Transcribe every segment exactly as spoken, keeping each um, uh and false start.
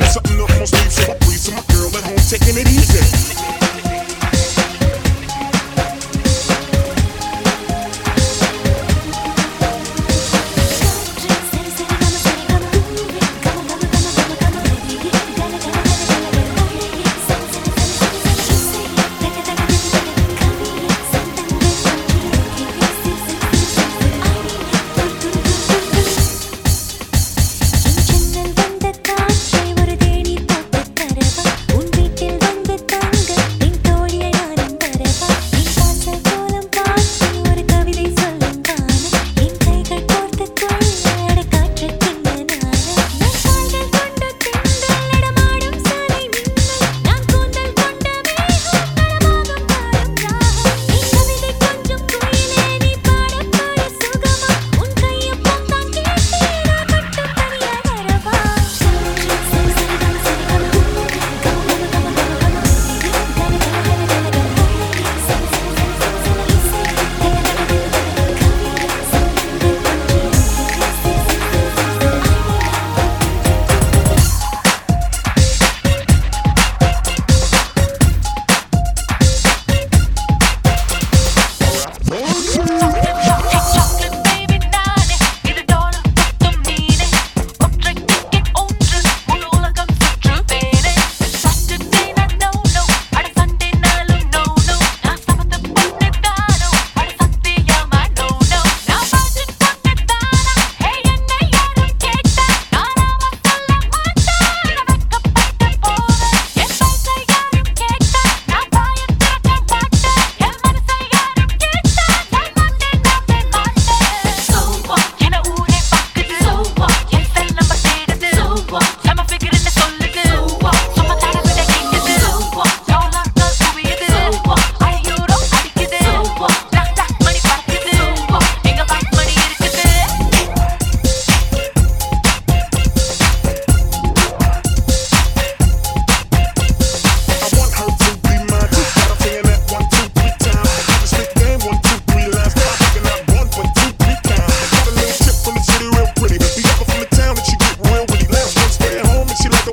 me something up on street, so I breathe to my girl at home, taking it easy.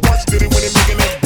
Watch did it when they making that